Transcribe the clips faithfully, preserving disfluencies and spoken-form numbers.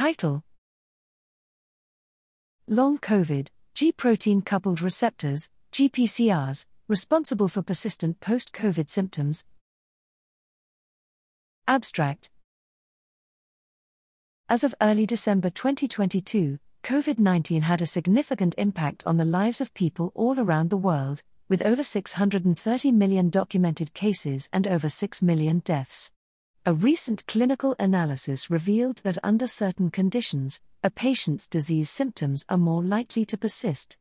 Title: Long COVID, G protein-coupled receptors, G P C Rs, responsible for persistent post-COVID symptoms. Abstract. As of early December twenty twenty-two, COVID nineteen had a significant impact on the lives of people all around the world, with over six hundred thirty million documented cases and over six million deaths. A recent clinical analysis revealed that under certain conditions, a patient's disease symptoms are more likely to persist.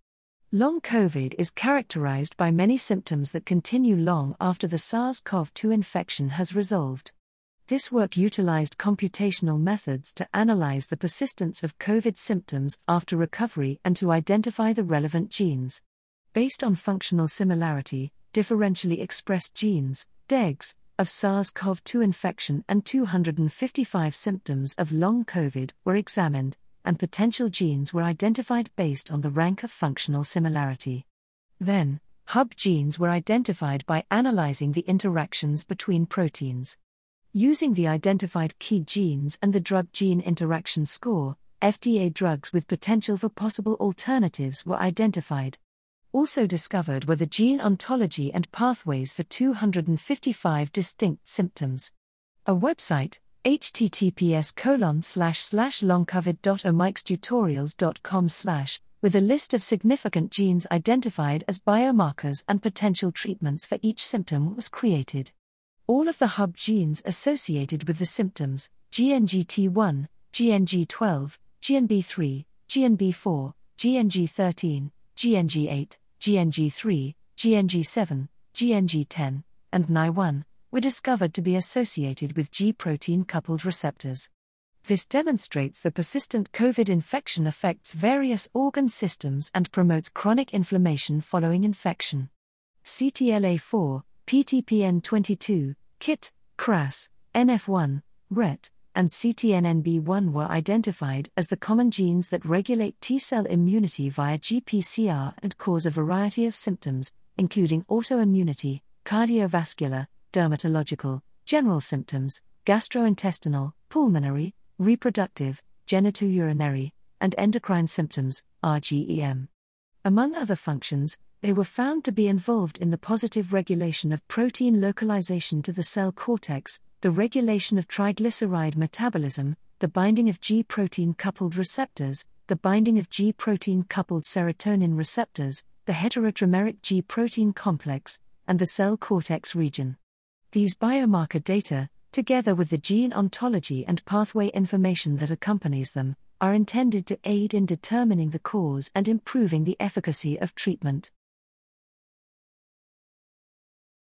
Long COVID is characterized by many symptoms that continue long after the SARS-C o V two infection has resolved. This work utilized computational methods to analyze the persistence of COVID symptoms after recovery and to identify the relevant genes. Based on functional similarity, differentially expressed genes, D E Gs, of SARS-C o V two infection and two hundred fifty-five symptoms of long COVID were examined, and potential genes were identified based on the rank of functional similarity. Then, hub genes were identified by analyzing the interactions between proteins. Using the identified key genes and the drug-gene interaction score, F D A drugs with potential for possible alternatives were identified. Also discovered were the gene ontology and pathways for two hundred fifty-five distinct symptoms. A website, h t t p s colon slash slash long covid dot omikstutorials dot com slash, with a list of significant genes identified as biomarkers and potential treatments for each symptom was created. All of the hub genes associated with the symptoms, G N G T one, G N G twelve, G N B three, G N B four, G N G thirteen, G N G eight, G N G three, G N G seven, G N G ten, and G N A I one, were discovered to be associated with G protein-coupled receptors. This demonstrates the persistent COVID infection affects various organ systems and promotes chronic inflammation following infection. C T L A four, P T P N twenty-two, K I T, K R A S, N F one, R E T, and C T N N B one were identified as the common genes that regulate T-cell immunity via G P C R and cause a variety of symptoms, including autoimmunity, cardiovascular, dermatological, general symptoms, gastrointestinal, pulmonary, reproductive, genitourinary, and endocrine symptoms, R G E M. Among other functions, they were found to be involved in the positive regulation of protein localization to the cell cortex, the regulation of triglyceride metabolism, the binding of G protein-coupled receptors, the binding of G protein-coupled serotonin receptors, the heterotrimeric G protein complex, and the cell cortex region. These biomarker data, together with the gene ontology and pathway information that accompanies them, are intended to aid in determining the cause and improving the efficacy of treatment.